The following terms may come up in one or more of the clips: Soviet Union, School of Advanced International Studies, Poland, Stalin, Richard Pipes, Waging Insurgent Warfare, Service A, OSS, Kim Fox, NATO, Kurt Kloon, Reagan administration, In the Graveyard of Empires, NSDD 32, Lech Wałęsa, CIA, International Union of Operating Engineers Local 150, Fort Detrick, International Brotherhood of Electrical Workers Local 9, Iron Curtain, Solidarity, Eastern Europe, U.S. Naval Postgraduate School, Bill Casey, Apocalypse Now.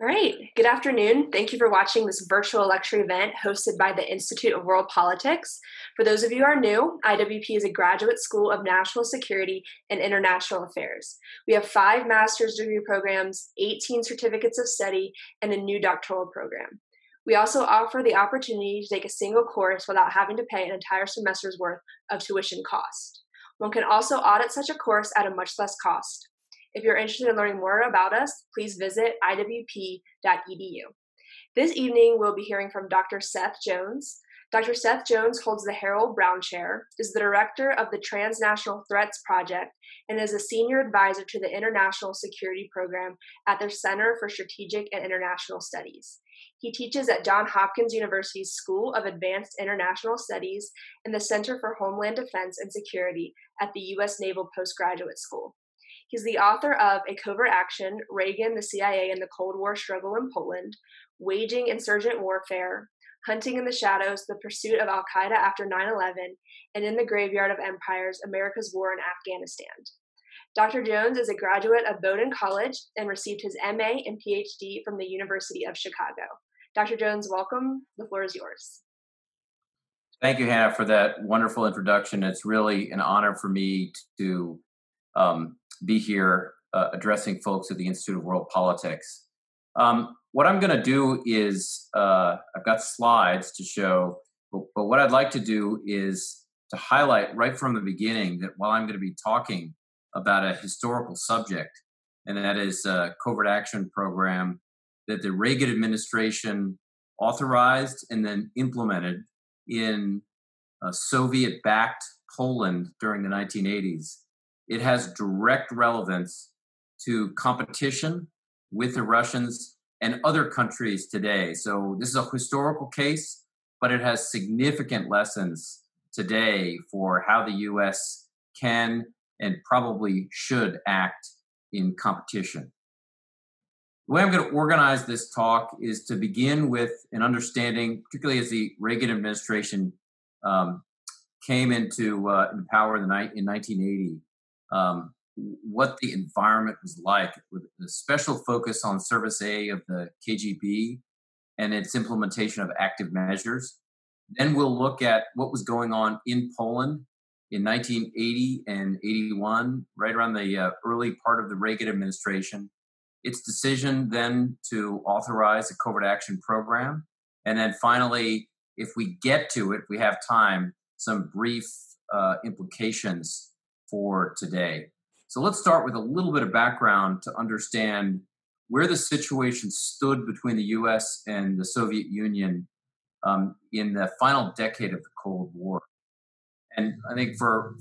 All right, good afternoon. Thank you for watching this virtual lecture event hosted by the Institute of World Politics. For those of you who are new, IWP is a graduate school of national security and international affairs. We have 5 master's degree programs, 18 certificates of study, and a new doctoral program. We also offer the opportunity to take a single course without having to pay an entire semester's worth of tuition cost. One can also audit such a course at a much less cost. If you're interested in learning more about us, please visit iwp.edu. This evening, we'll be hearing from Dr. Seth Jones. Dr. Seth Jones holds the Harold Brown Chair, is the director of the Transnational Threats Project, and is a senior advisor to the International Security Program at their Center for Strategic and International Studies. He teaches at Johns Hopkins University's School of Advanced International Studies and the Center for Homeland Defense and Security at the U.S. Naval Postgraduate School. He's the author of A Covert Action, Reagan, the CIA, and the Cold War Struggle in Poland, Waging Insurgent Warfare, Hunting in the Shadows, The Pursuit of Al-Qaeda After 9/11, and In the Graveyard of Empires, America's War in Afghanistan. Dr. Jones is a graduate of Bowdoin College and received his MA and PhD from the University of Chicago. Dr. Jones, welcome. The floor is yours. Thank you, Hannah, for that wonderful introduction. It's really an honor for me to be here addressing folks at the Institute of World Politics. What I'm going to do is, I've got slides to show, but what I'd like to do is to highlight right from the beginning that while I'm going to be talking about a historical subject, and that is a covert action program that the Reagan administration authorized and then implemented in Soviet-backed Poland during the 1980s. It has direct relevance to competition with the Russians and other countries today. So this is a historical case, but it has significant lessons today for how the U.S. can and probably should act in competition. The way I'm going to organize this talk is to begin with an understanding, particularly as the Reagan administration came into in power in 1980, what the environment was like, with a special focus on Service A of the KGB and its implementation of active measures. Then we'll look at what was going on in Poland in 1980 and 81, right around the early part of the Reagan administration, its decision then to authorize a covert action program. And then finally, if we get to it, if we have time, some brief implications for today. So let's start with a little bit of background to understand where the situation stood between the U.S. and the Soviet Union in the final decade of the Cold War. And I think for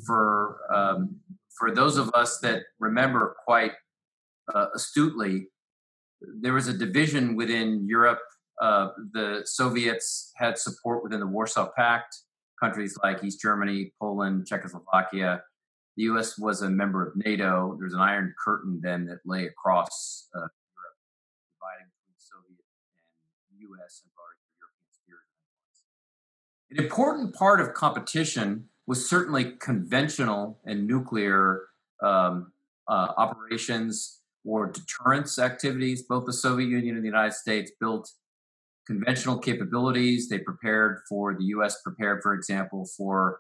those of us that remember quite astutely, there was a division within Europe. The Soviets had support within the Warsaw Pact, countries like East Germany, Poland, Czechoslovakia. The U.S. was a member of NATO. There was an Iron Curtain then that lay across Europe, dividing between the Soviet and U.S. and larger European spirit. An important part of competition was certainly conventional and nuclear operations or deterrence activities. Both the Soviet Union and the United States built conventional capabilities. They prepared for, the U.S. prepared, for example, for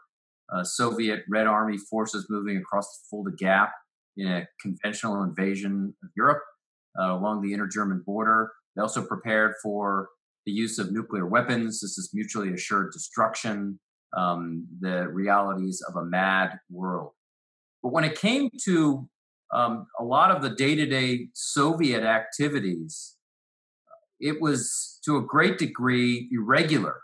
Soviet Red Army forces moving across the Fulda Gap in a conventional invasion of Europe along the inter-German border. They also prepared for the use of nuclear weapons. This is mutually assured destruction, the realities of a mad world. But when it came to a lot of the day-to-day Soviet activities, it was to a great degree irregular.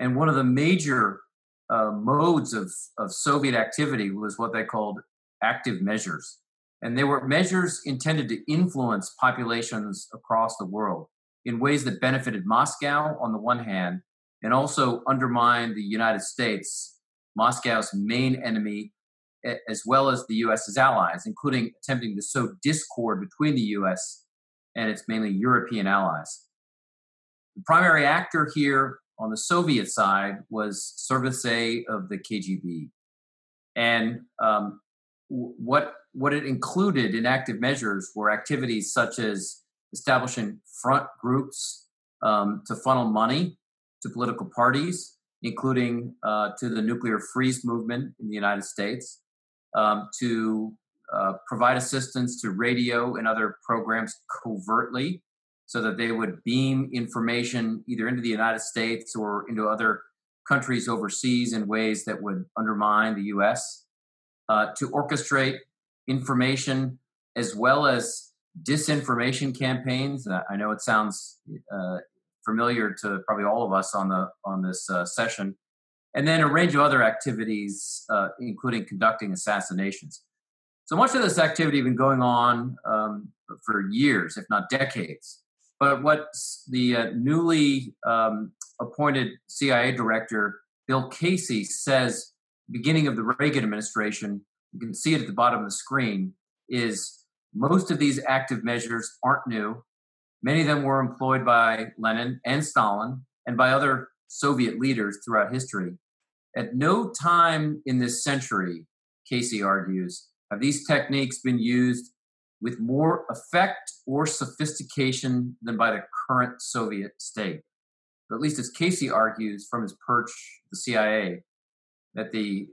And one of the major modes of Soviet activity was what they called active measures. And they were measures intended to influence populations across the world in ways that benefited Moscow on the one hand, and also undermined the United States, Moscow's main enemy, as well as the U.S.'s allies, including attempting to sow discord between the U.S. and its mainly European allies. The primary actor here on the Soviet side was Service A of the KGB. And what it included in active measures were activities such as establishing front groups to funnel money to political parties, including to the nuclear freeze movement in the United States, to provide assistance to radio and other programs covertly, so that they would beam information either into the United States or into other countries overseas in ways that would undermine the U.S., to orchestrate information as well as disinformation campaigns. I know it sounds familiar to probably all of us on this session, and then a range of other activities, including conducting assassinations. So much of this activity had been going on for years, if not decades. But what the newly appointed CIA director, Bill Casey, says, beginning of the Reagan administration, you can see it at the bottom of the screen, is most of these active measures aren't new. Many of them were employed by Lenin and Stalin and by other Soviet leaders throughout history. At no time in this century, Casey argues, have these techniques been used with more effect or sophistication than by the current Soviet state. But at least as Casey argues from his perch, the CIA, that the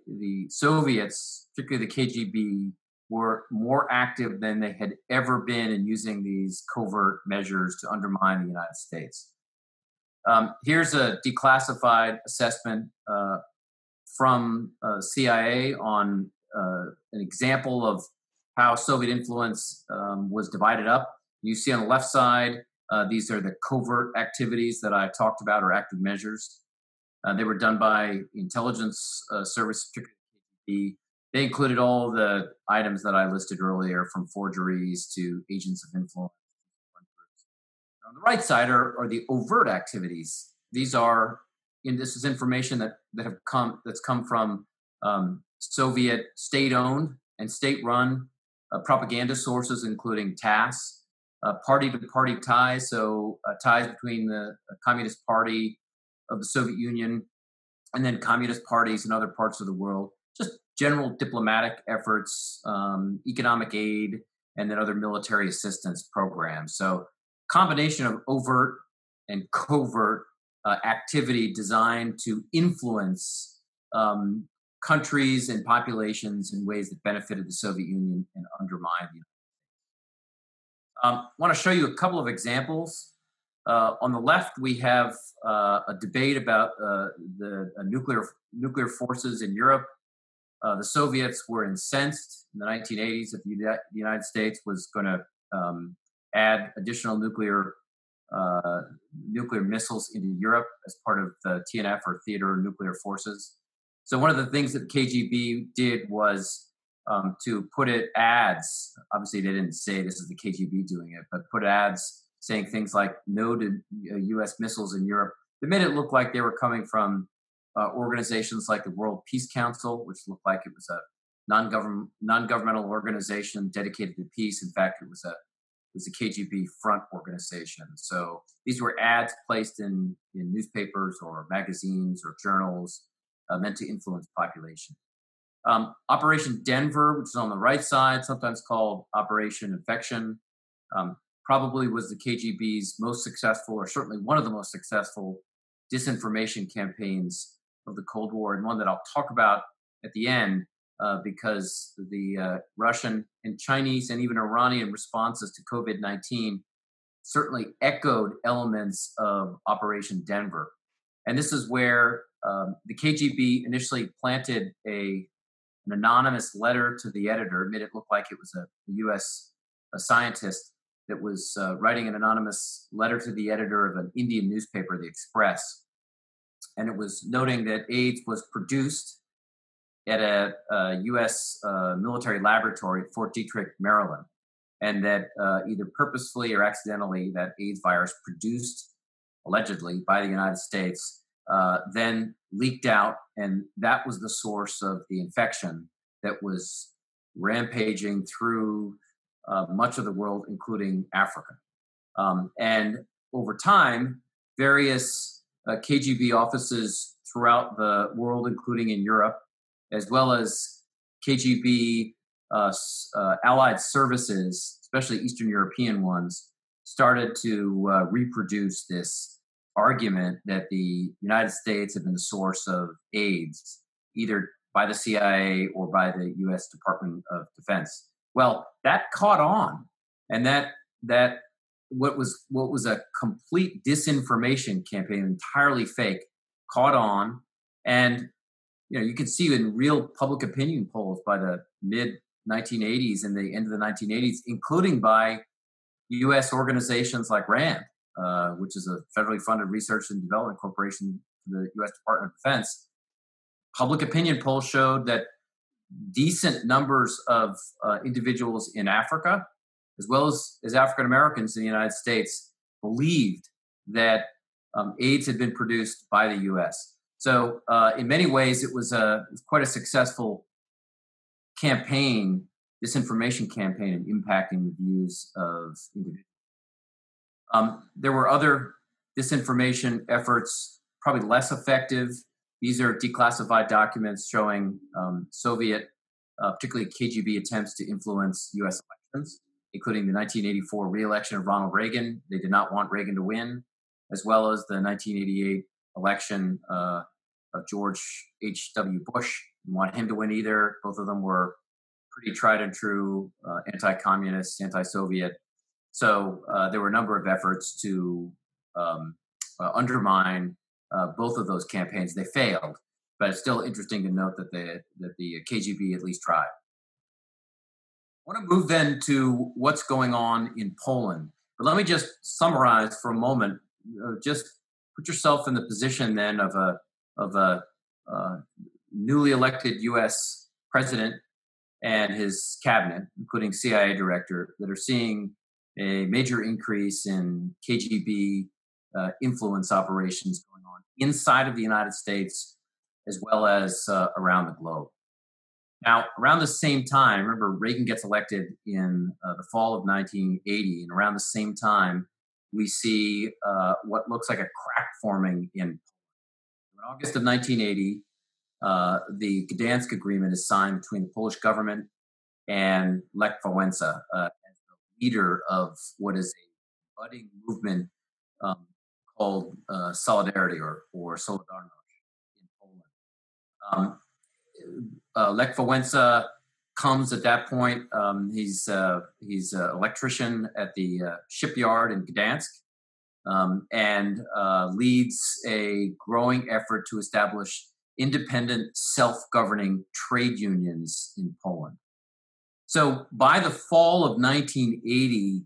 Soviets, particularly the KGB, were more active than they had ever been in using these covert measures to undermine the United States. Here's a declassified assessment from CIA on an example of how Soviet influence was divided up. You see on the left side, these are the covert activities that I talked about, or active measures. They were done by intelligence service. They included all the items that I listed earlier, from forgeries to agents of influence. On the right side are the overt activities. These are, and this is information that's come from Soviet state-owned and state-run propaganda sources, including TASS, party-to-party ties, so ties between the Communist Party of the Soviet Union and then communist parties in other parts of the world, just general diplomatic efforts, economic aid, and then other military assistance programs. So combination of overt and covert activity designed to influence countries and populations in ways that benefited the Soviet Union and undermined the United States. I want to show you a couple of examples. On the left, we have a debate about the nuclear forces in Europe. The Soviets were incensed in the 1980s that the United States was going to add additional nuclear missiles into Europe as part of the TNF, or Theater of Nuclear Forces. So one of the things that KGB did was to put it ads. Obviously, they didn't say this is the KGB doing it, but put ads saying things like "No to U.S. missiles in Europe." They made it look like they were coming from organizations like the World Peace Council, which looked like it was a non-governmental organization dedicated to peace. In fact, it was a KGB front organization. So these were ads placed in newspapers or magazines or journals, meant to influence population. Operation Denver, which is on the right side, sometimes called Operation Infection, probably was the KGB's most successful, or certainly one of the most successful, disinformation campaigns of the Cold War, and one that I'll talk about at the end, because the Russian and Chinese and even Iranian responses to COVID-19 certainly echoed elements of Operation Denver. And this is where the KGB initially planted an anonymous letter to the editor, made it look like it was a U.S. scientist that was writing an anonymous letter to the editor of an Indian newspaper, The Express. And it was noting that AIDS was produced at a U.S. military laboratory at Fort Detrick, Maryland, and that either purposefully or accidentally, that AIDS virus produced, allegedly, by the United States, then leaked out, and that was the source of the infection that was rampaging through much of the world, including Africa. And over time, various KGB offices throughout the world, including in Europe, as well as KGB allied services, especially Eastern European ones, started to reproduce this argument that the United States had been the source of AIDS, either by the CIA or by the U.S. Department of Defense. Well, that caught on, and that what was a complete disinformation campaign, entirely fake, caught on, and you can see in real public opinion polls by the mid-1980s and the end of the 1980s, including by U.S. organizations like RAND, which is a federally funded research and development corporation for the U.S. Department of Defense. Public opinion polls showed that decent numbers of individuals in Africa, as well as African Americans in the United States, believed that AIDS had been produced by the U.S. So in many ways, it was quite a successful campaign, disinformation campaign, in impacting the views of individuals. There were other disinformation efforts, probably less effective. These are declassified documents showing Soviet, particularly KGB, attempts to influence U.S. elections, including the 1984 re-election of Ronald Reagan. They did not want Reagan to win, as well as the 1988 election of George H.W. Bush. Didn't want him to win either. Both of them were pretty tried and true anti-communist, anti-Soviet. So there were a number of efforts to undermine both of those campaigns. They failed, but it's still interesting to note that the KGB at least tried. I want to move then to what's going on in Poland. But let me just summarize for a moment. Just put yourself in the position then of a newly elected U.S. president and his cabinet, including CIA director, that are seeing a major increase in KGB influence operations going on inside of the United States, as well as around the globe. Now, around the same time, remember, Reagan gets elected in the fall of 1980, and around the same time, we see what looks like a crack forming in August of 1980. The Gdańsk agreement is signed between the Polish government and Lech Wałęsa, as the leader of what is a budding movement called Solidarity or Solidarność in Poland. Lech Wałęsa comes at that point. He's an electrician at the shipyard in Gdańsk, and leads a growing effort to establish independent, self-governing trade unions in Poland. So by the fall of 1980,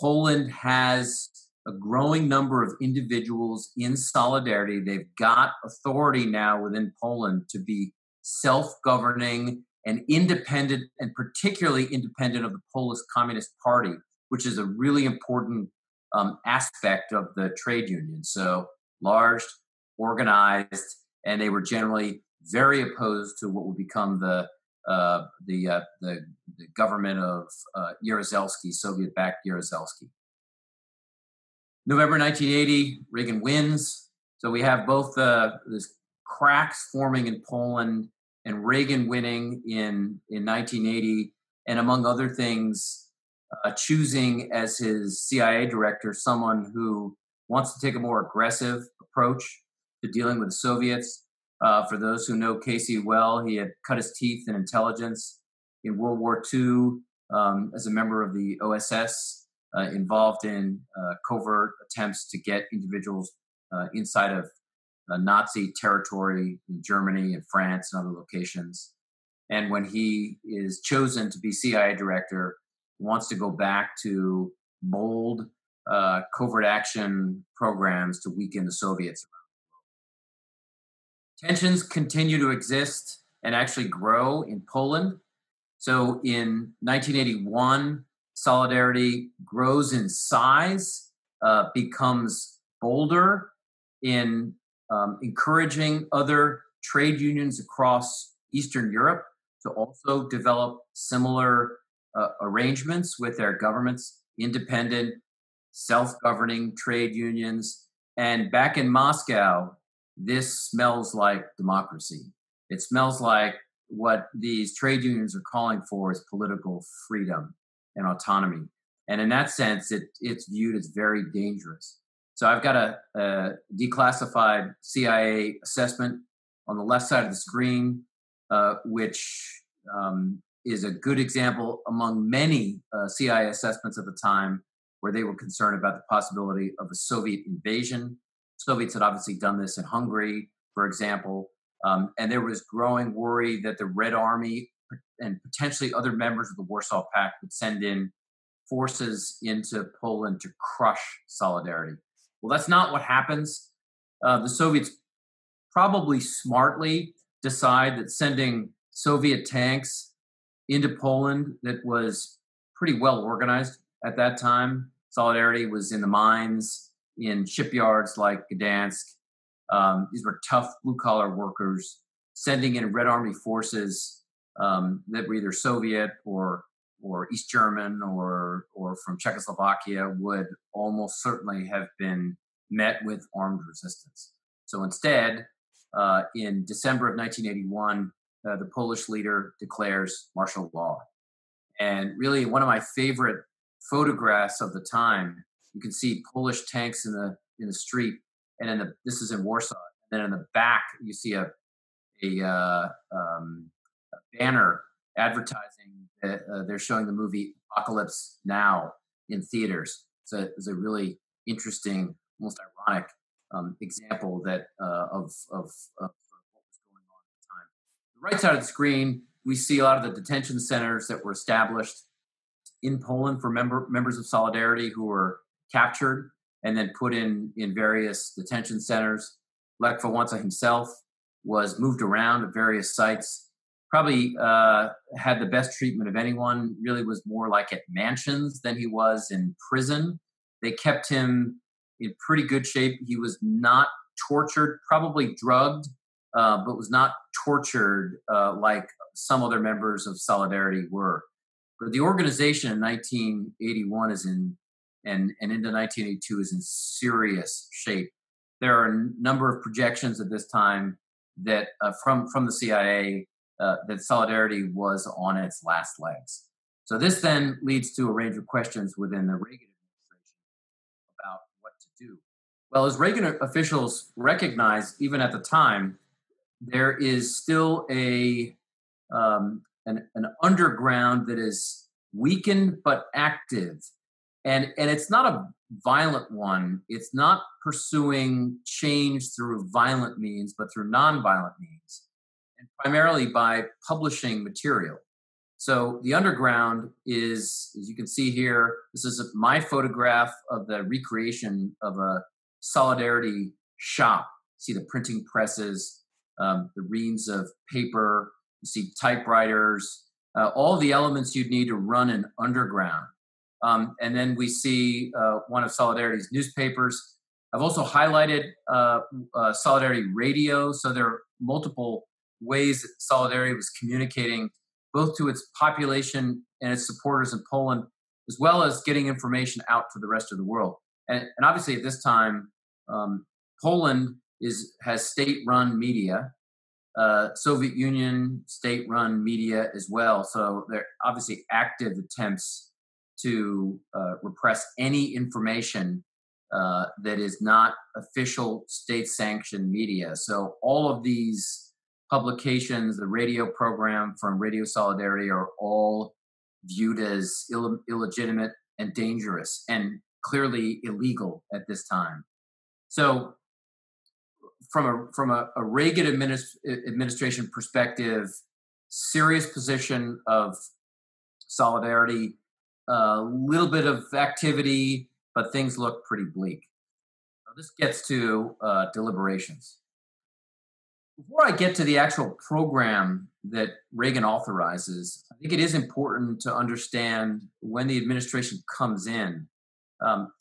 Poland has a growing number of individuals in Solidarity. They've got authority now within Poland to be self-governing and independent, and particularly independent of the Polish Communist Party, which is a really important aspect of the trade union. So large, organized, and they were generally very opposed to what would become the government of Jaruzelski, Soviet-backed Jaruzelski. November 1980, Reagan wins. So we have both this cracks forming in Poland and Reagan winning in 1980, and among other things, choosing as his CIA director someone who wants to take a more aggressive approach to dealing with the Soviets. For those who know Casey well, he had cut his teeth in intelligence in World War II as a member of the OSS, involved in covert attempts to get individuals inside of Nazi territory in Germany and France and other locations. And when he is chosen to be CIA director, wants to go back to bold covert action programs to weaken the Soviets. Tensions continue to exist and actually grow in Poland. So in 1981, Solidarity grows in size, becomes bolder in encouraging other trade unions across Eastern Europe to also develop similar arrangements with their governments, independent, self-governing trade unions. And back in Moscow, this smells like democracy. It smells like what these trade unions are calling for is political freedom and autonomy. And in that sense, it's viewed as very dangerous. So I've got a declassified CIA assessment on the left side of the screen, which is a good example among many CIA assessments at the time where they were concerned about the possibility of a Soviet invasion. Soviets had obviously done this in Hungary, for example, and there was growing worry that the Red Army and potentially other members of the Warsaw Pact would send in forces into Poland to crush Solidarity. Well, that's not what happens. The Soviets probably smartly decide that sending Soviet tanks into Poland, that was pretty well organized at that time. Solidarity was in the mines, in shipyards like Gdańsk. These were tough blue-collar workers sending in Red Army forces that were either Soviet or East German or from Czechoslovakia would almost certainly have been met with armed resistance. So instead, in December of 1981, the Polish leader declares martial law. And really one of my favorite photographs of the time, you can see Polish tanks in the street, and this is in Warsaw. And then in the back, you see a banner advertising that they're showing the movie Apocalypse Now in theaters. So it's a really interesting, almost ironic example that of what was going on at the time. The right side of the screen, we see a lot of the detention centers that were established in Poland for members of Solidarity who were captured and then put in various detention centers. Lech Wałęsa himself was moved around at various sites, probably had the best treatment of anyone, really was more like at mansions than he was in prison. They kept him in pretty good shape. He was not tortured, probably drugged, but was not tortured like some other members of Solidarity were. But the organization in 1981 is in, and into 1982 is in serious shape. There are a number of projections at this time that from the CIA that Solidarity was on its last legs. So this then leads to a range of questions within the Reagan administration about what to do. Well, as Reagan officials recognized, even at the time, there is still an underground that is weakened but active. And it's not a violent one. It's not pursuing change through violent means, but through nonviolent means, and primarily by publishing material. So the underground is, as you can see here, this is my photograph of the recreation of a Solidarity shop. You see the printing presses, the reams of paper, you see typewriters, all the elements you'd need to run an underground. And then we see one of Solidarity's newspapers. I've also highlighted Solidarity radio. So there are multiple ways that Solidarity was communicating both to its population and its supporters in Poland, as well as getting information out to the rest of the world. And obviously at this time, Poland has state-run media, Soviet Union state-run media as well. So there are obviously active attempts to repress any information that is not official state-sanctioned media. So all of these publications, the radio program from Radio Solidarity, are all viewed as illegitimate and dangerous and clearly illegal at this time. So from a Reagan administration perspective, serious position of Solidarity, little bit of activity, but things look pretty bleak. So this gets to deliberations. Before I get to the actual program that Reagan authorizes, I think it is important to understand when the administration comes in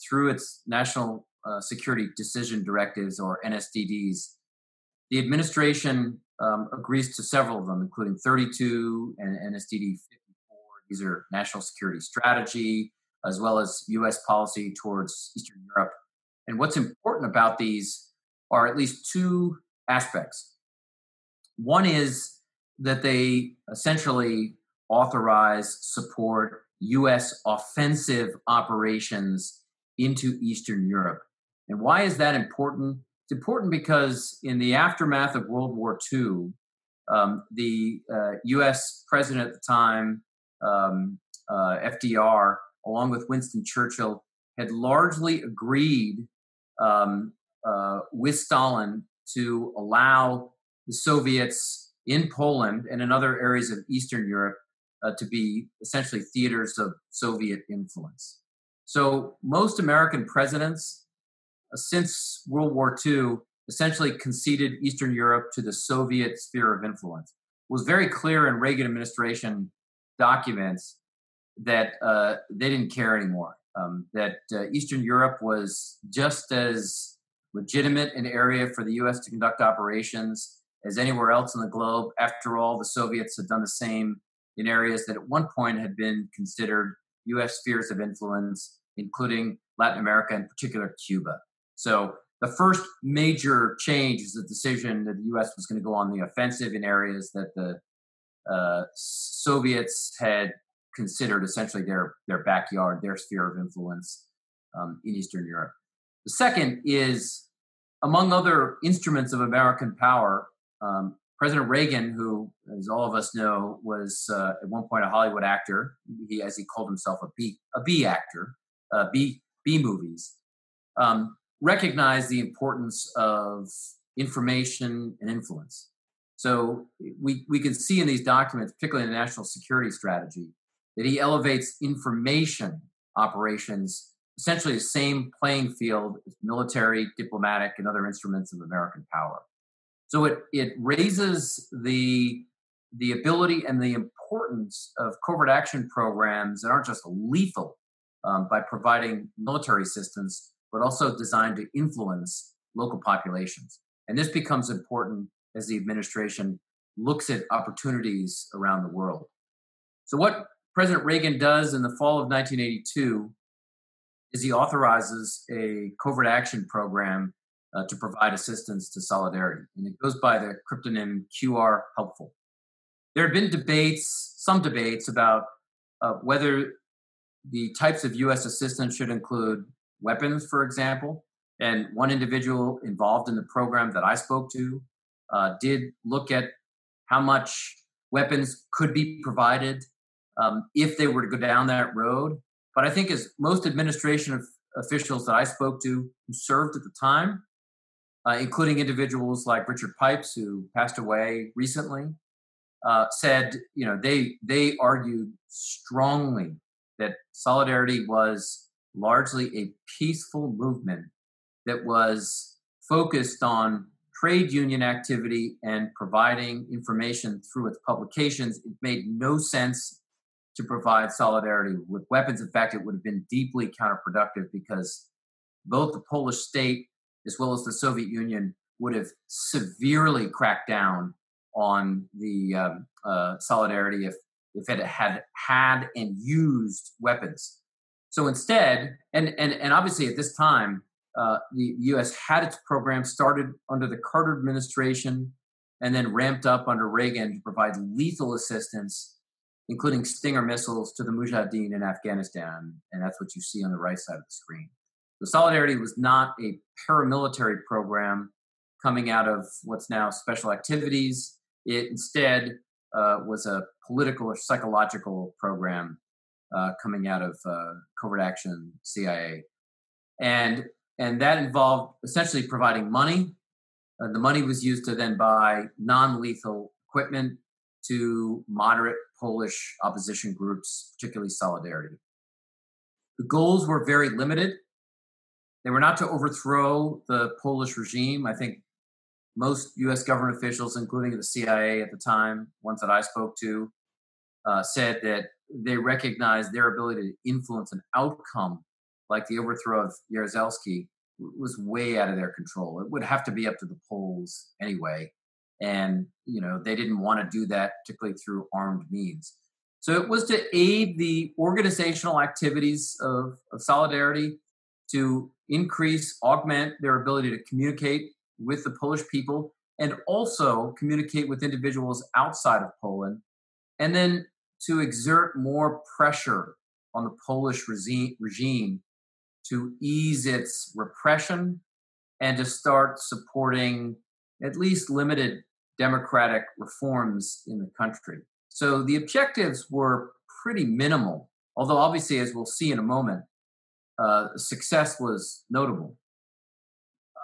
through its National Security Decision Directives, or NSDDs. The administration agrees to several of them, including 32 and NSDD 54. These are national security strategy, as well as U.S. policy towards Eastern Europe. And what's important about these are at least two aspects. One is that they essentially authorize, support U.S. offensive operations into Eastern Europe. And why is that important? It's important because in the aftermath of World War II, the U.S. president at the time, FDR, along with Winston Churchill, had largely agreed with Stalin to allow the Soviets in Poland and in other areas of Eastern Europe to be essentially theaters of Soviet influence. So most American presidents since World War II essentially conceded Eastern Europe to the Soviet sphere of influence. It was very clear in Reagan administration documents that they didn't care anymore, that Eastern Europe was just as legitimate an area for the U.S. to conduct operations as anywhere else in the globe. After all, the Soviets had done the same in areas that at one point had been considered U.S. spheres of influence, including Latin America, in particular Cuba. So the first major change is the decision that the U.S. was going to go on the offensive in areas that the Soviets had considered essentially their backyard, their sphere of influence in Eastern Europe. The second is, among other instruments of American power, President Reagan, who, as all of us know, was at one point a Hollywood actor. He, as he called himself, a B actor, B movies. Recognized the importance of information and influence. So we can see in these documents, particularly in the national security strategy, that he elevates information operations essentially the same playing field as military, diplomatic, and other instruments of American power. So it raises the ability and the importance of covert action programs that aren't just lethal by providing military assistance, but also designed to influence local populations. And this becomes important as the administration looks at opportunities around the world. So what President Reagan does in the fall of 1982 is he authorizes a covert action program to provide assistance to Solidarity. And it goes by the cryptonym QR Helpful. There have been some debates about whether the types of U.S. assistance should include weapons, for example. And one individual involved in the program that I spoke to did look at how much weapons could be provided if they were to go down that road. But I think as most administration officials that I spoke to who served at the time, including individuals like Richard Pipes, who passed away recently, said, you know, they argued strongly that Solidarity was largely a peaceful movement that was focused on trade union activity and providing information through its publications. It made no sense to provide Solidarity with weapons. In fact, it would have been deeply counterproductive because both the Polish state as well as the Soviet Union would have severely cracked down on the Solidarity if it had and used weapons. So instead, and obviously at this time, the U.S. had its program started under the Carter administration and then ramped up under Reagan to provide lethal assistance, including Stinger missiles to the Mujahideen in Afghanistan. And that's what you see on the right side of the screen. The Solidarity was not a paramilitary program coming out of what's now special activities. It instead was a political or psychological program coming out of covert action, CIA. And that involved essentially providing money. The money was used to then buy non-lethal equipment to moderate Polish opposition groups, particularly Solidarity. The goals were very limited. They were not to overthrow the Polish regime. I think most U.S. government officials, including the CIA at the time, ones that I spoke to, said that they recognized their ability to influence an outcome like the overthrow of Jaruzelski was way out of their control. It would have to be up to the Poles anyway. And, you know, they didn't want to do that, particularly through armed means. So it was to aid the organizational activities of Solidarity to increase, augment their ability to communicate with the Polish people and also communicate with individuals outside of Poland, and then to exert more pressure on the Polish regime to ease its repression and to start supporting at least limited democratic reforms in the country. So the objectives were pretty minimal, although obviously, as we'll see in a moment, success was notable.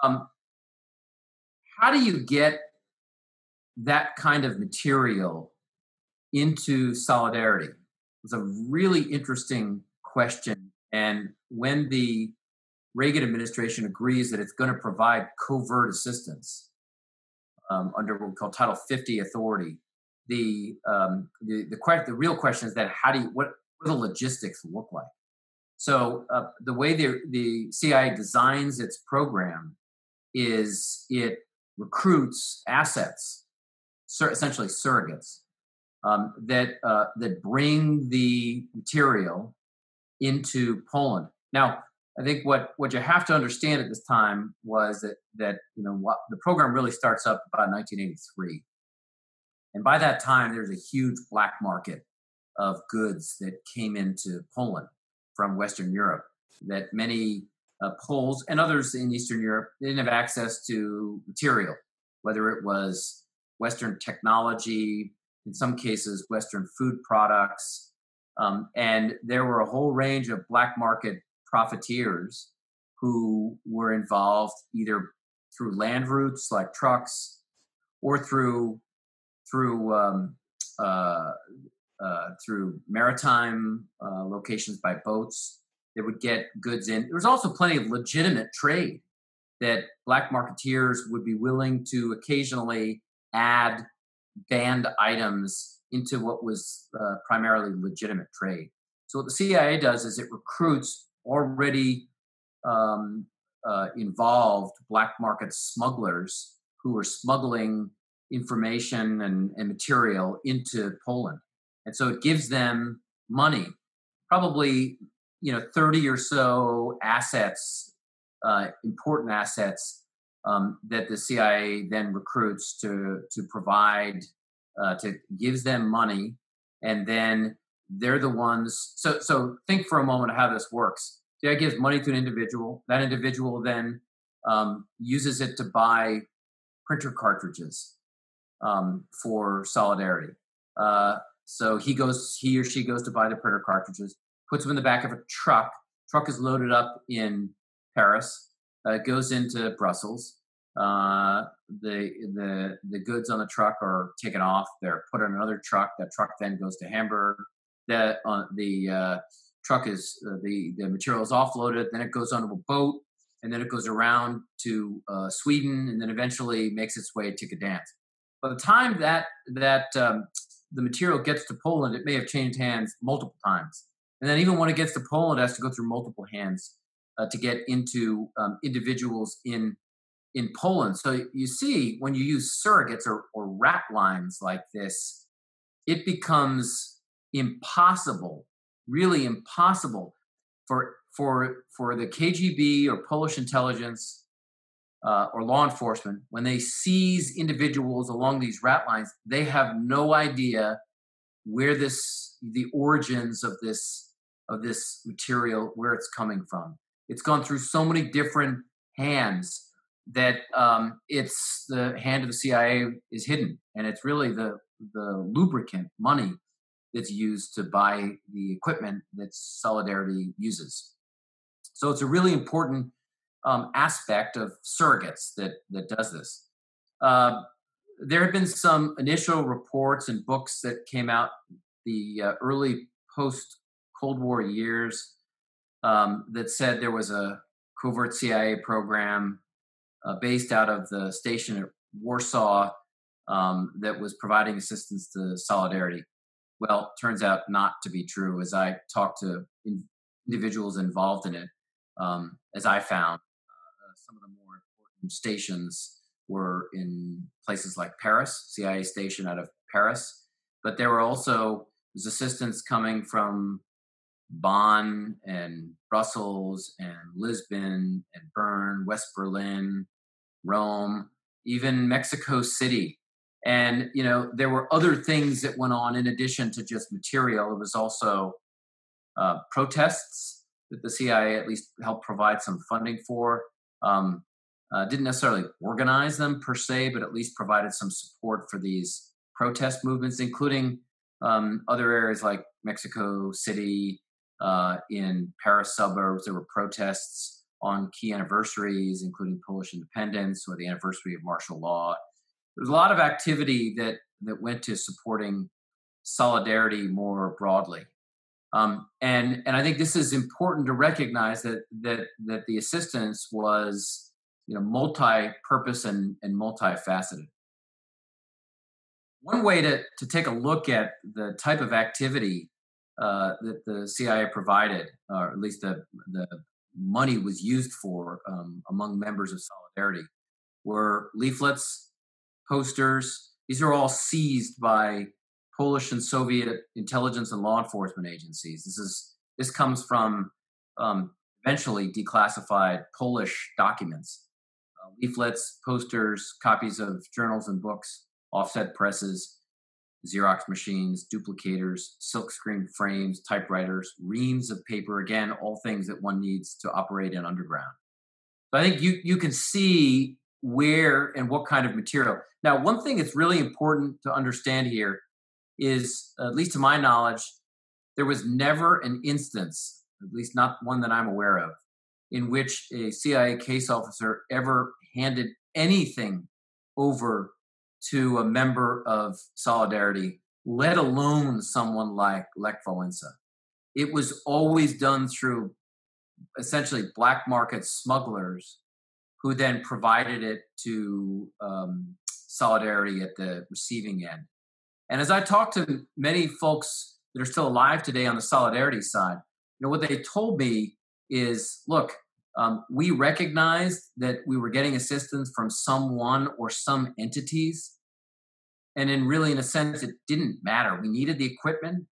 How do you get that kind of material into Solidarity? It was a really interesting question. And when the Reagan administration agrees that it's going to provide covert assistance under what we call Title 50 authority, the real question is that what do the logistics look like? So the way the CIA designs its program is it recruits assets, essentially surrogates, that bring the material into Poland. Now, I think what you have to understand at this time was that the program really starts up about 1983, and by that time there's a huge black market of goods that came into Poland from Western Europe that many Poles and others in Eastern Europe didn't have access to material, whether it was Western technology, in some cases Western food products, and there were a whole range of black market profiteers who were involved either through land routes like trucks or through maritime locations by boats that would get goods in. There was also plenty of legitimate trade that black marketeers would be willing to occasionally add banned items into what was primarily legitimate trade. So what the CIA does is it recruits already involved black market smugglers who were smuggling information and material into Poland. And so it gives them money, probably 30 or so assets, important assets that the CIA then recruits to provide, to gives them money, and then they're the ones. So think for a moment how this works. CIA gives money to an individual. That individual then uses it to buy printer cartridges for Solidarity. So he or she goes to buy the printer cartridges, puts them in the back of a truck. Truck is loaded up in Paris. It goes into Brussels. The goods on the truck are taken off. They're put on another truck. That truck then goes to Hamburg. The material is offloaded. Then it goes onto a boat, and then it goes around to Sweden, and then eventually makes its way to Gdańsk. By the time that the material gets to Poland, it may have changed hands multiple times. And then even when it gets to Poland, it has to go through multiple hands to get into individuals in Poland. So you see, when you use surrogates or rat lines like this, it becomes impossible, really impossible for the KGB or Polish intelligence or law enforcement. When they seize individuals along these rat lines, they have no idea where the origins of this material, where it's coming from. It's gone through so many different hands that it's the hand of the CIA is hidden, and it's really the lubricant money that's used to buy the equipment that Solidarity uses. So it's a really important aspect of surrogates that does this. There have been some initial reports and books that came out the early post-Cold War years that said there was a covert CIA program based out of the station at Warsaw that was providing assistance to Solidarity. Well, turns out not to be true, as I talked to individuals involved in it, as I found some of the more important stations were in places like Paris, CIA station out of Paris. But there were also assistance coming from Bonn and Brussels and Lisbon and Bern, West Berlin, Rome, even Mexico City. And, you know, there were other things that went on in addition to just material. It was also protests that the CIA at least helped provide some funding for. Didn't necessarily organize them per se, but at least provided some support for these protest movements, including other areas like Mexico City, in Paris suburbs. There were protests on key anniversaries, including Polish independence or the anniversary of martial law. There's a lot of activity that went to supporting Solidarity more broadly. And I think this is important to recognize that the assistance was, you know, multi-purpose and multifaceted. One way to take a look at the type of activity that the CIA provided, or at least the money was used for among members of Solidarity, were leaflets, posters. These are all seized by Polish and Soviet intelligence and law enforcement agencies. This comes from eventually declassified Polish documents, leaflets, posters, copies of journals and books, offset presses, Xerox machines, duplicators, silkscreen frames, typewriters, reams of paper. Again, all things that one needs to operate in underground. But I think you can see where and what kind of material. Now, one thing that's really important to understand here is, at least to my knowledge, there was never an instance, at least not one that I'm aware of, in which a CIA case officer ever handed anything over to a member of Solidarity, let alone someone like Lech Wałęsa. It was always done through essentially black market smugglers who then provided it to Solidarity at the receiving end. And as I talked to many folks that are still alive today on the Solidarity side, you know, what they told me is, look, we recognized that we were getting assistance from someone or some entities. And then really, in a sense, it didn't matter. We needed the equipment.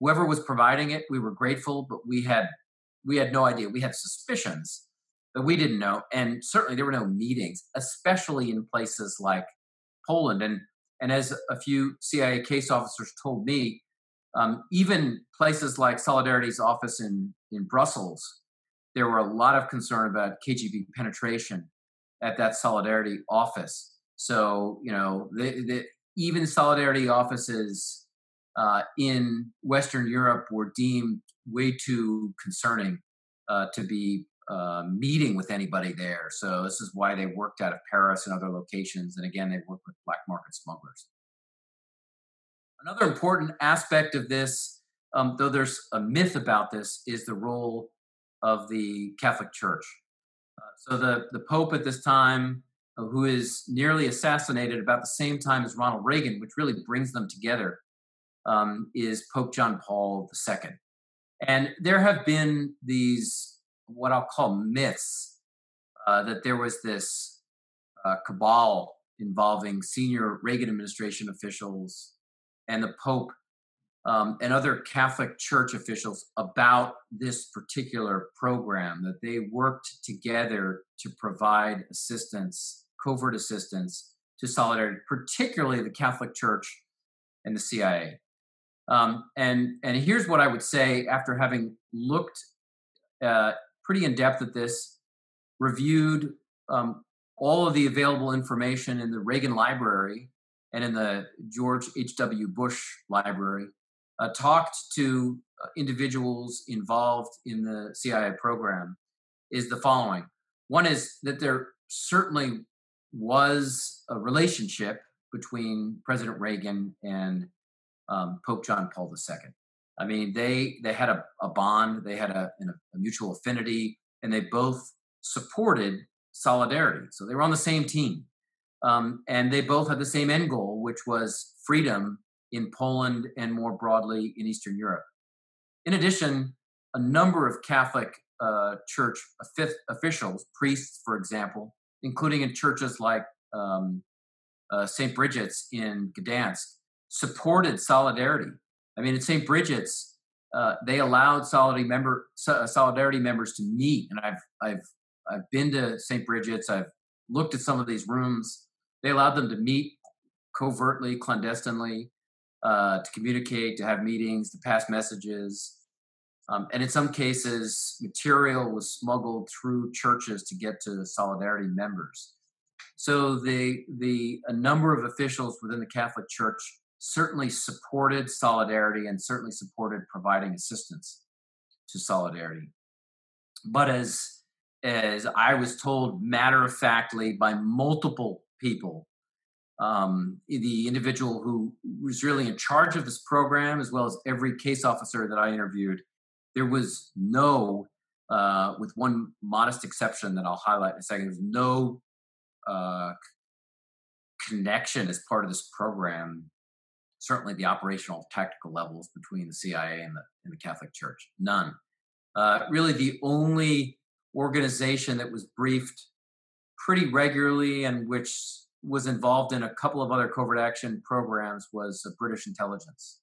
Whoever was providing it, we were grateful, but we had no idea. We had suspicions that we didn't know. And certainly there were no meetings, especially in places like Poland. And as a few CIA case officers told me, even places like Solidarity's office in Brussels, there were a lot of concern about KGB penetration at that Solidarity office. So, you know, even Solidarity offices in Western Europe were deemed way too concerning to be meeting with anybody there. So this is why they worked out of Paris and other locations. And again, they worked with black market smugglers. Another important aspect of this, though there's a myth about this, is the role of the Catholic Church. So the Pope at this time, who is nearly assassinated about the same time as Ronald Reagan, which really brings them together, is Pope John Paul II. And there have been these what I'll call myths, that there was this cabal involving senior Reagan administration officials and the Pope and other Catholic Church officials about this particular program, that they worked together to provide assistance, covert assistance to Solidarity, particularly the Catholic Church and the CIA. And here's what I would say after having looked pretty in-depth at this, reviewed all of the available information in the Reagan Library and in the George H.W. Bush Library, talked to individuals involved in the CIA program, is the following. One is that there certainly was a relationship between President Reagan and Pope John Paul II. I mean, they had a bond, they had a mutual affinity, and they both supported Solidarity. So they were on the same team. And they both had the same end goal, which was freedom in Poland and more broadly in Eastern Europe. In addition, a number of Catholic Church officials, priests, for example, including in churches like St. Bridget's in Gdańsk supported Solidarity. I mean, at St. Bridget's, they allowed Solidarity members to meet, and I've been to St. Bridget's. I've looked at some of these rooms. They allowed them to meet covertly, clandestinely, to communicate, to have meetings, to pass messages. And in some cases, material was smuggled through churches to get to Solidarity members. So a number of officials within the Catholic Church certainly supported Solidarity and certainly supported providing assistance to Solidarity. But as I was told matter-of-factly by multiple people, the individual who was really in charge of this program, as well as every case officer that I interviewed, there was no, with one modest exception that I'll highlight in a second, there was no connection as part of this program, certainly the operational tactical levels between the CIA and the Catholic Church. None. Really the only organization that was briefed pretty regularly and which was involved in a couple of other covert action programs was British intelligence.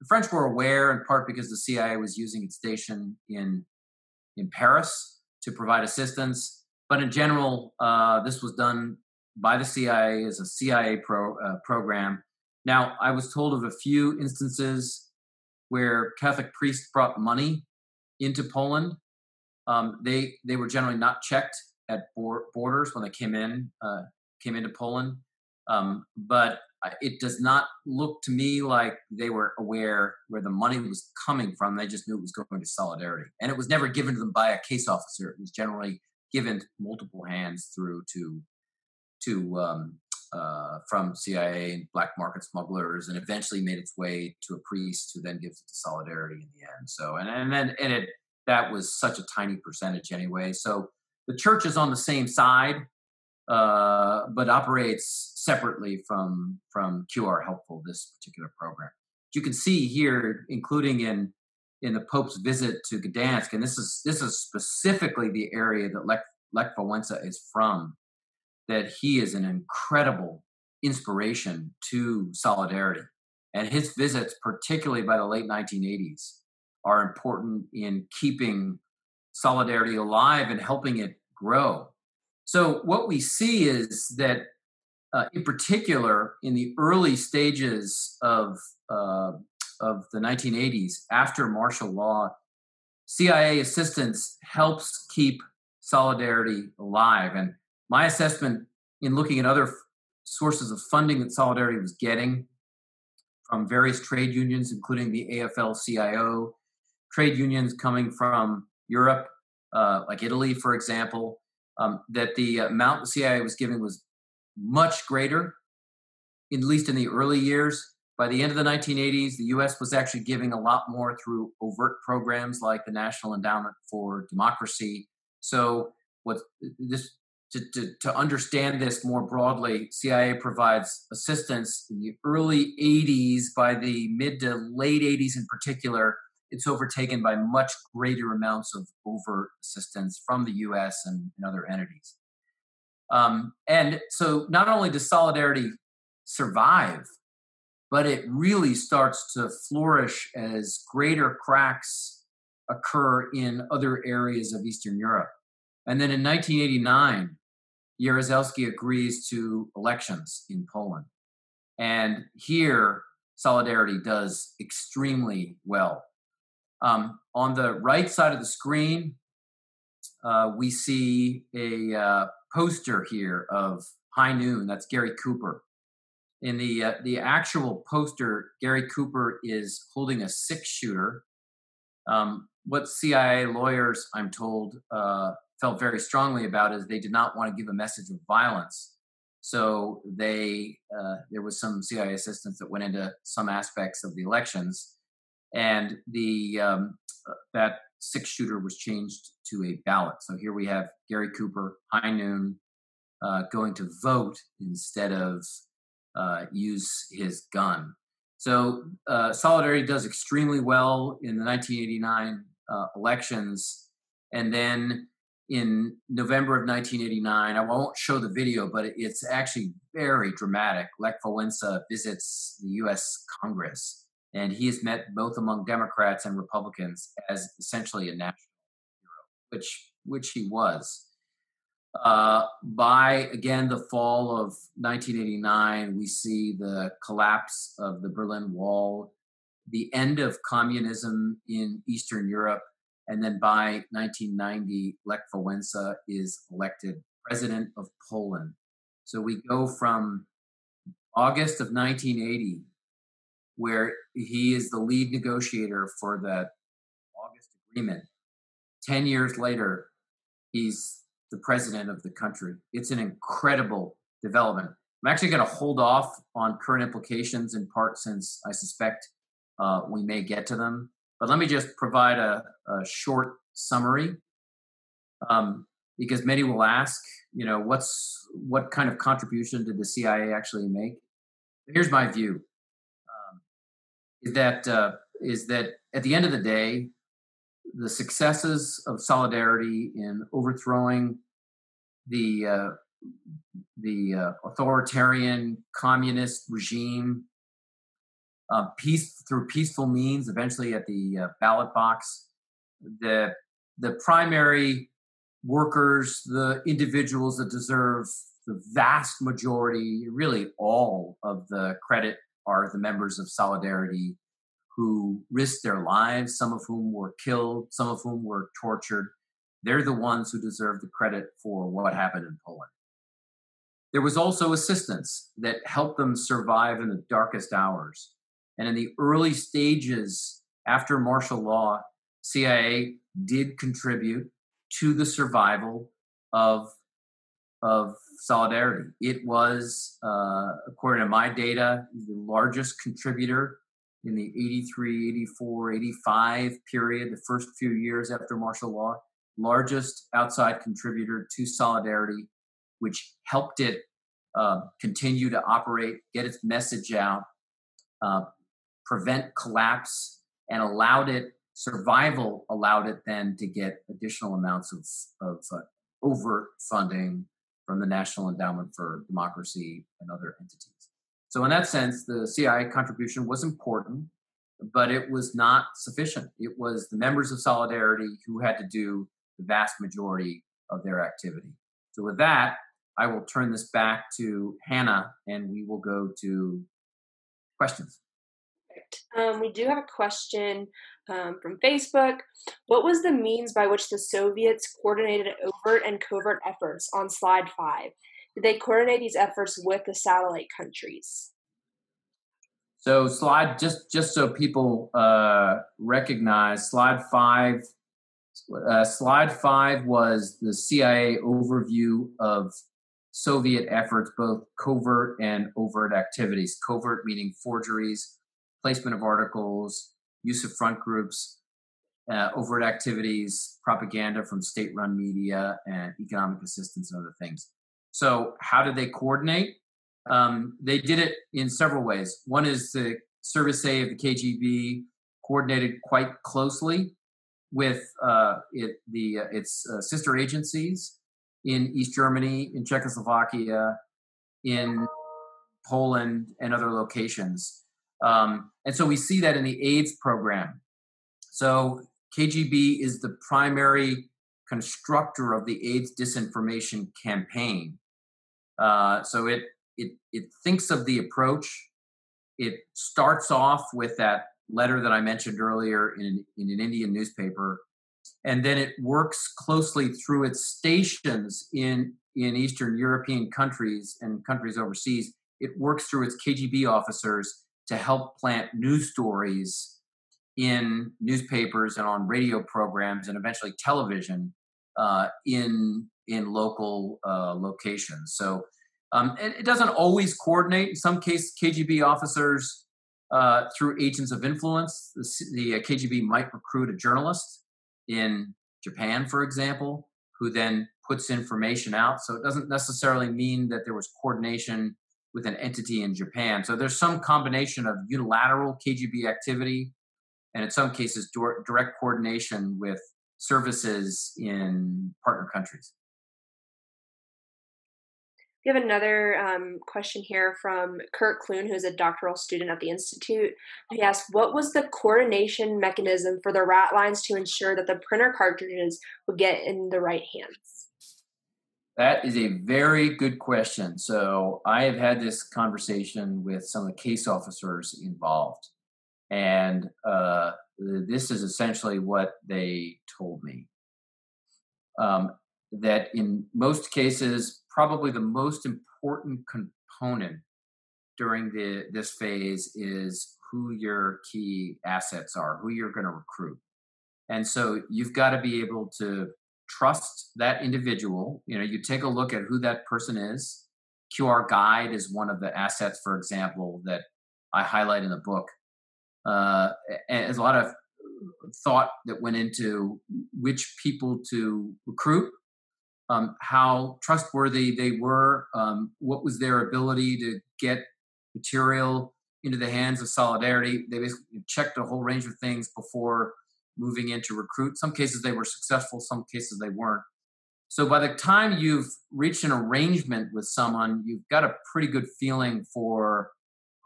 The French were aware, in part because the CIA was using its station in Paris to provide assistance. But in general, this was done by the CIA as a CIA program. Now, I was told of a few instances where Catholic priests brought money into Poland. They were generally not checked at borders when they came into Poland. But it does not look to me like they were aware where the money was coming from. They just knew it was going to Solidarity. And it was never given to them by a case officer. It was generally given multiple hands through from CIA and black market smugglers, and eventually made its way to a priest who then gives it to Solidarity in the end. So, that was such a tiny percentage anyway. So the church is on the same side, but operates separately from QR Helpful, this particular program. You can see here, including in the Pope's visit to Gdańsk, and this is specifically the area that Lech Wałęsa is from, that he is an incredible inspiration to Solidarity. And his visits, particularly by the late 1980s, are important in keeping Solidarity alive and helping it grow. So what we see is that, in particular, in the early stages of the 1980s, after martial law, CIA assistance helps keep Solidarity alive. And my assessment, in looking at other sources of funding that Solidarity was getting from various trade unions, including the AFL-CIO, trade unions coming from Europe, like Italy, for example, that the amount the CIA was giving was much greater, at least in the early years. By the end of the 1980s, the U.S. was actually giving a lot more through overt programs like the National Endowment for Democracy. So to understand this more broadly, CIA provides assistance in the early 80s. By the mid to late 80s in particular, it's overtaken by much greater amounts of overt assistance from the U.S. and other entities. And so not only does Solidarity survive, but it really starts to flourish as greater cracks occur in other areas of Eastern Europe. And then in 1989, Jaruzelski agrees to elections in Poland. And here, Solidarity does extremely well. On the right side of the screen, we see a poster here of High Noon. That's Gary Cooper. In the actual poster, Gary Cooper is holding a 6-shooter. What CIA lawyers, I'm told, felt very strongly about is they did not want to give a message of violence. So there was some CIA assistance that went into some aspects of the elections. And that 6-shooter was changed to a ballot. So here we have Gary Cooper, High Noon, going to vote instead of use his gun. So Solidarity does extremely well in the 1989 elections. And then in November of 1989. I won't show the video, but it's actually very dramatic. Lech Wałęsa visits the U.S. Congress, and he is met both among Democrats and Republicans as essentially a national hero, which he was. By, again, the fall of 1989, we see the collapse of the Berlin Wall, the end of communism in Eastern Europe, and then by 1990, Lech Wałęsa is elected president of Poland. So we go from August of 1980, where he is the lead negotiator for the August agreement. 10 years later, he's the president of the country. It's an incredible development. I'm actually going to hold off on current implications in part since I suspect we may get to them. But let me just provide a short summary because many will ask, you know, what kind of contribution did the CIA actually make? Here's my view, is that at the end of the day, the successes of Solidarity in overthrowing the authoritarian communist regime through peaceful means, eventually at the ballot box, the primary workers, the individuals that deserve the vast majority, really all of the credit, are the members of Solidarity who risked their lives, some of whom were killed, some of whom were tortured. They're the ones who deserve the credit for what happened in Poland. There was also assistance that helped them survive in the darkest hours. And in the early stages after martial law, CIA did contribute to the survival of Solidarity. It was, according to my data, the largest contributor in the 83, 84, 85 period, the first few years after martial law, largest outside contributor to Solidarity, which helped it continue to operate, get its message out, prevent collapse, and allowed it then to get additional amounts of overt funding from the National Endowment for Democracy and other entities. So in that sense, the CIA contribution was important, but it was not sufficient. It was the members of Solidarity who had to do the vast majority of their activity. So with that, I will turn this back to Hannah, and we will go to questions. We do have a question from Facebook. What was the means by which the Soviets coordinated overt and covert efforts on slide 5? Did they coordinate these efforts with the satellite countries? So just so people recognize, slide 5. Slide 5 was the CIA overview of Soviet efforts, both covert and overt activities. Covert meaning forgeries, placement of articles, use of front groups, overt activities, propaganda from state-run media, and economic assistance and other things. So how did they coordinate? They did it in several ways. One is the Service A of the KGB coordinated quite closely with its sister agencies in East Germany, in Czechoslovakia, in Poland, and other locations. And so we see that in the AIDS program. So KGB is the primary constructor of the AIDS disinformation campaign. So it thinks of the approach. It starts off with that letter that I mentioned earlier in an Indian newspaper, and then it works closely through its stations in Eastern European countries and countries overseas. It works through its KGB officers to help plant news stories in newspapers and on radio programs and eventually television in local locations. So it doesn't always coordinate. In some cases, KGB officers through agents of influence, the KGB might recruit a journalist in Japan, for example, who then puts information out. So it doesn't necessarily mean that there was coordination with an entity in Japan. So there's some combination of unilateral KGB activity and in some cases direct coordination with services in partner countries. We have another question here from Kurt Kloon, who's a doctoral student at the Institute. He asked, what was the coordination mechanism for the rat lines to ensure that the printer cartridges would get in the right hands? That is a very good question. So I have had this conversation with some of the case officers involved. And this is essentially what they told me. That in most cases, probably the most important component during this phase is who your key assets are, who you're going to recruit. And so you've got to be able to trust that individual. You know, you take a look at who that person is. QR Guide is one of the assets, for example, that I highlight in the book. And there's a lot of thought that went into which people to recruit, how trustworthy they were, what was their ability to get material into the hands of Solidarity. They basically checked a whole range of things before moving in to recruit. Some cases they were successful, some cases they weren't. So by the time you've reached an arrangement with someone, you've got a pretty good feeling for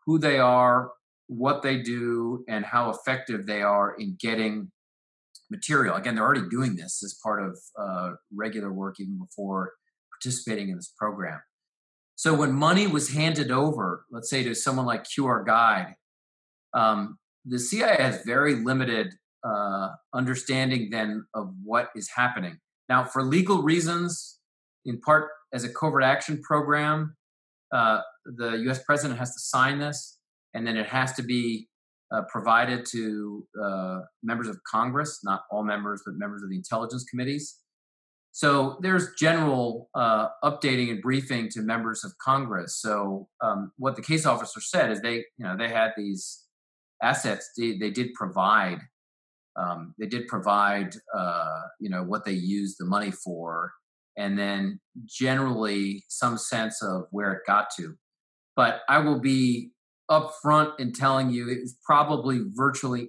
who they are, what they do, and how effective they are in getting material. Again, they're already doing this as part of regular work even before participating in this program. So when money was handed over, let's say to someone like QR Guide, the CIA has very limited understanding then of what is happening. Now, for legal reasons, in part as a covert action program, the U.S. president has to sign this. And then it has to be provided to members of Congress, not all members, but members of the intelligence committees. So there's general updating and briefing to members of Congress. So what the case officer said is they had these assets. They did provide, what they used the money for, and then generally some sense of where it got to. But I will be upfront in telling you, it was probably virtually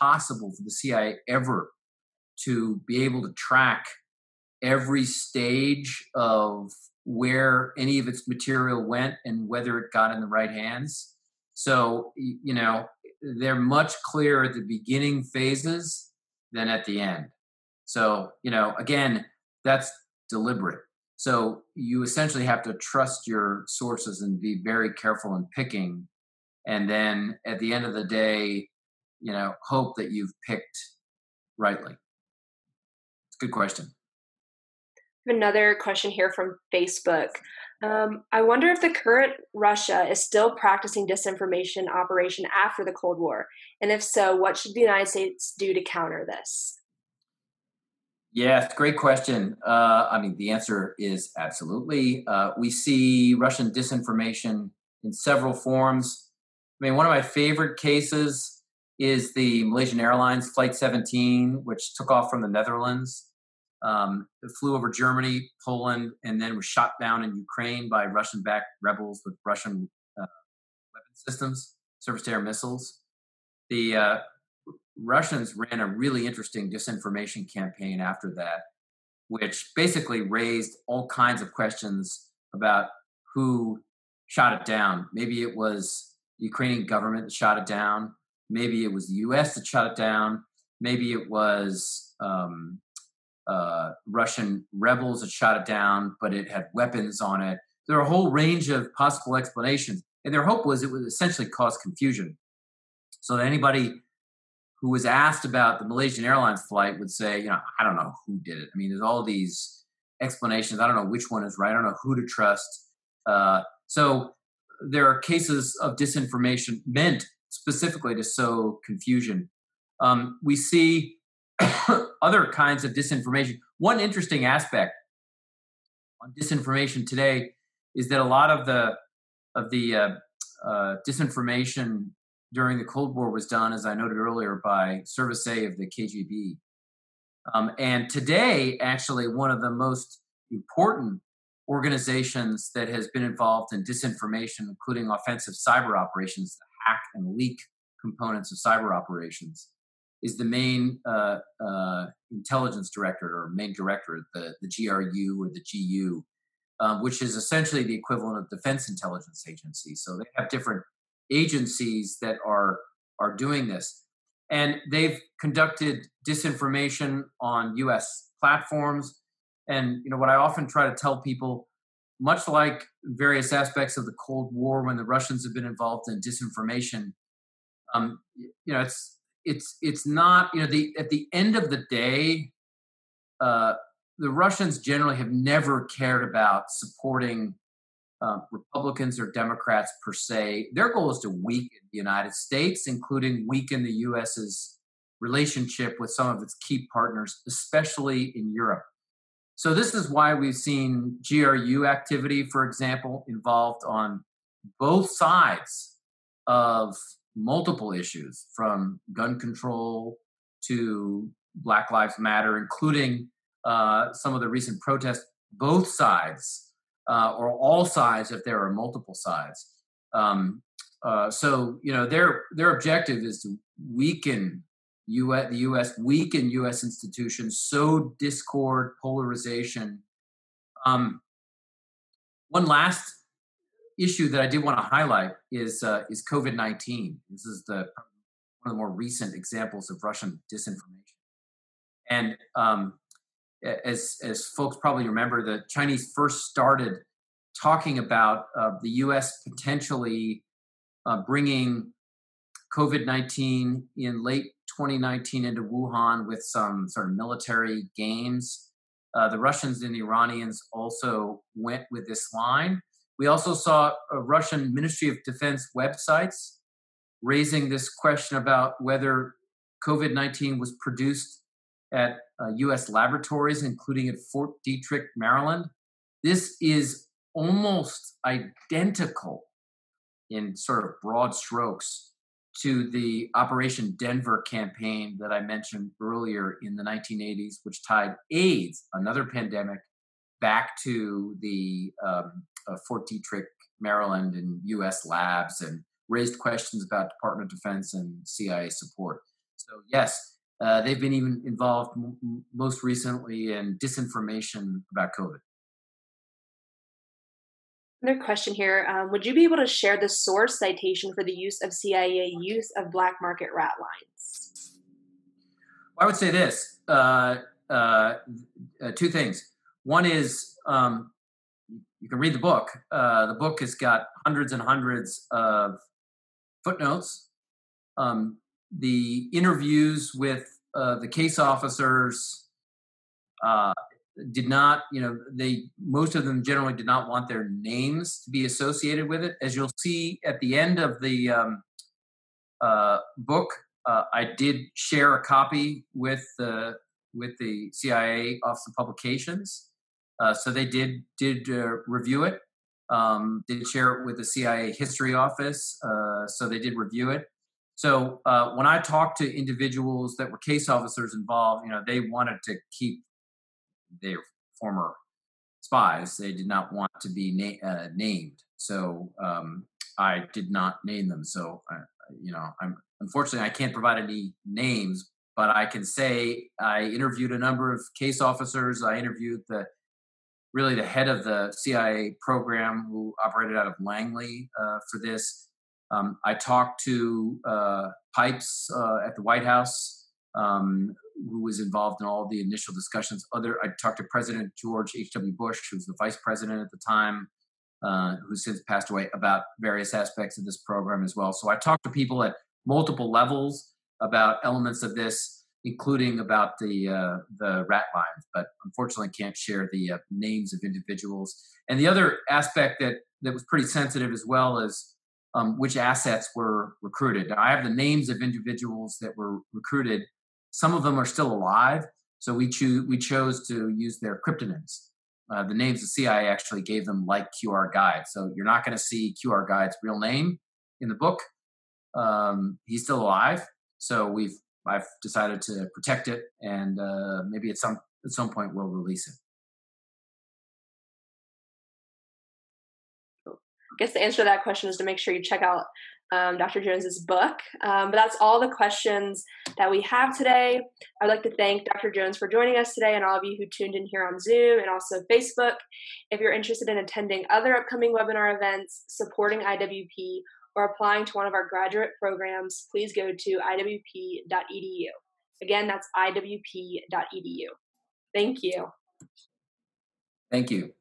impossible for the CIA ever to be able to track every stage of where any of its material went and whether it got in the right hands. So, you know, they're much clearer at the beginning phases than at the end. So, you know, again, that's deliberate. So you essentially have to trust your sources and be very careful in picking. And then at the end of the day, you know, hope that you've picked rightly. It's a good question. I have another question here from Facebook. I wonder if the current Russia is still practicing disinformation operation after the Cold War. And if so, what should the United States do to counter this? Yes, great question. The answer is absolutely. We see Russian disinformation in several forms. I mean, one of my favorite cases is the Malaysian Airlines Flight 17, which took off from the Netherlands. It flew over Germany, Poland, and then was shot down in Ukraine by Russian-backed rebels with Russian weapon systems, surface-to-air missiles. The Russians ran a really interesting disinformation campaign after that, which basically raised all kinds of questions about who shot it down. Maybe it was the Ukrainian government that shot it down. Maybe it was the U.S. that shot it down. Maybe it was Russian rebels that shot it down, but it had weapons on it. There are a whole range of possible explanations. And their hope was it would essentially cause confusion, so that anybody who was asked about the Malaysian Airlines flight would say, you know, I don't know who did it. I mean, there's all these explanations. I don't know which one is right. I don't know who to trust. So there are cases of disinformation meant specifically to sow confusion. We see other kinds of disinformation. One interesting aspect on disinformation today is that a lot of the disinformation during the Cold War was done, as I noted earlier, by Service A of the KGB. And today, actually, one of the most important organizations that has been involved in disinformation, including offensive cyber operations, the hack and leak components of cyber operations. is the main intelligence directorate or main directorate, the GRU or the GU, which is essentially the equivalent of Defense Intelligence Agency. So they have different agencies that are doing this. And they've conducted disinformation on U.S. platforms. And you know what I often try to tell people, much like various aspects of the Cold War when the Russians have been involved in disinformation, you know, it's not, you know, at the end of the day, the Russians generally have never cared about supporting Republicans or Democrats per se. Their goal is to weaken the United States, including weaken the U.S.'s relationship with some of its key partners, especially in Europe. So this is why we've seen GRU activity, for example, involved on both sides of multiple issues, from gun control to Black Lives Matter, including some of the recent protests. Both sides, or all sides if there are multiple sides. So, you know, their objective is to weaken weaken U.S. institutions, sow discord, polarization. One last issue that I did want to highlight is COVID-19. This is one of the more recent examples of Russian disinformation. And as folks probably remember, the Chinese first started talking about the U.S. potentially bringing COVID-19 in late 2019 into Wuhan with some sort of military gains. The Russians and the Iranians also went with this line. We also saw a Russian Ministry of Defense websites raising this question about whether COVID-19 was produced at U.S. laboratories, including at Fort Detrick, Maryland. This is almost identical in sort of broad strokes to the Operation Denver campaign that I mentioned earlier in the 1980s, which tied AIDS, another pandemic, back to the Fort Detrick, Maryland, and U.S. labs, and raised questions about Department of Defense and CIA support. So yes, they've been even involved most recently in disinformation about COVID. Another question here. Would you be able to share the source citation for the use of CIA use of black market rat lines? Well, I would say this, two things. One is, you can read the book. The book has got hundreds and hundreds of footnotes. The interviews with the case officers did not, you know, most of them generally did not want their names to be associated with it. As you'll see at the end of the book, I did share a copy with the CIA Office of Publications. So they did review it. Did share it with the CIA History Office. So they did review it. So when I talked to individuals that were case officers involved, you know, they wanted to keep their former spies. They did not want to be named. So I did not name them. So, you know, unfortunately, I can't provide any names, but I can say I interviewed a number of case officers. I interviewed the head of the CIA program who operated out of Langley for this. I talked to Pipes at the White House, who was involved in all the initial discussions. I talked to President George H.W. Bush, who was the vice president at the time, who's since passed away, about various aspects of this program as well. So I talked to people at multiple levels about elements of this, including about the rat lines, but unfortunately can't share the names of individuals. And the other aspect that was pretty sensitive as well is which assets were recruited. Now, I have the names of individuals that were recruited. Some of them are still alive, so we chose to use their cryptonyms. The names the CIA actually gave them, like QR Guide. So you're not going to see QR Guide's real name in the book. He's still alive, so I've decided to protect it, and maybe at some point we'll release it. I guess the answer to that question is to make sure you check out Dr. Jones's book. But that's all the questions that we have today. I'd like to thank Dr. Jones for joining us today and all of you who tuned in here on Zoom and also Facebook. If you're interested in attending other upcoming webinar events, supporting IWP, or applying to one of our graduate programs, please go to iwp.edu. Again, that's iwp.edu. Thank you. Thank you.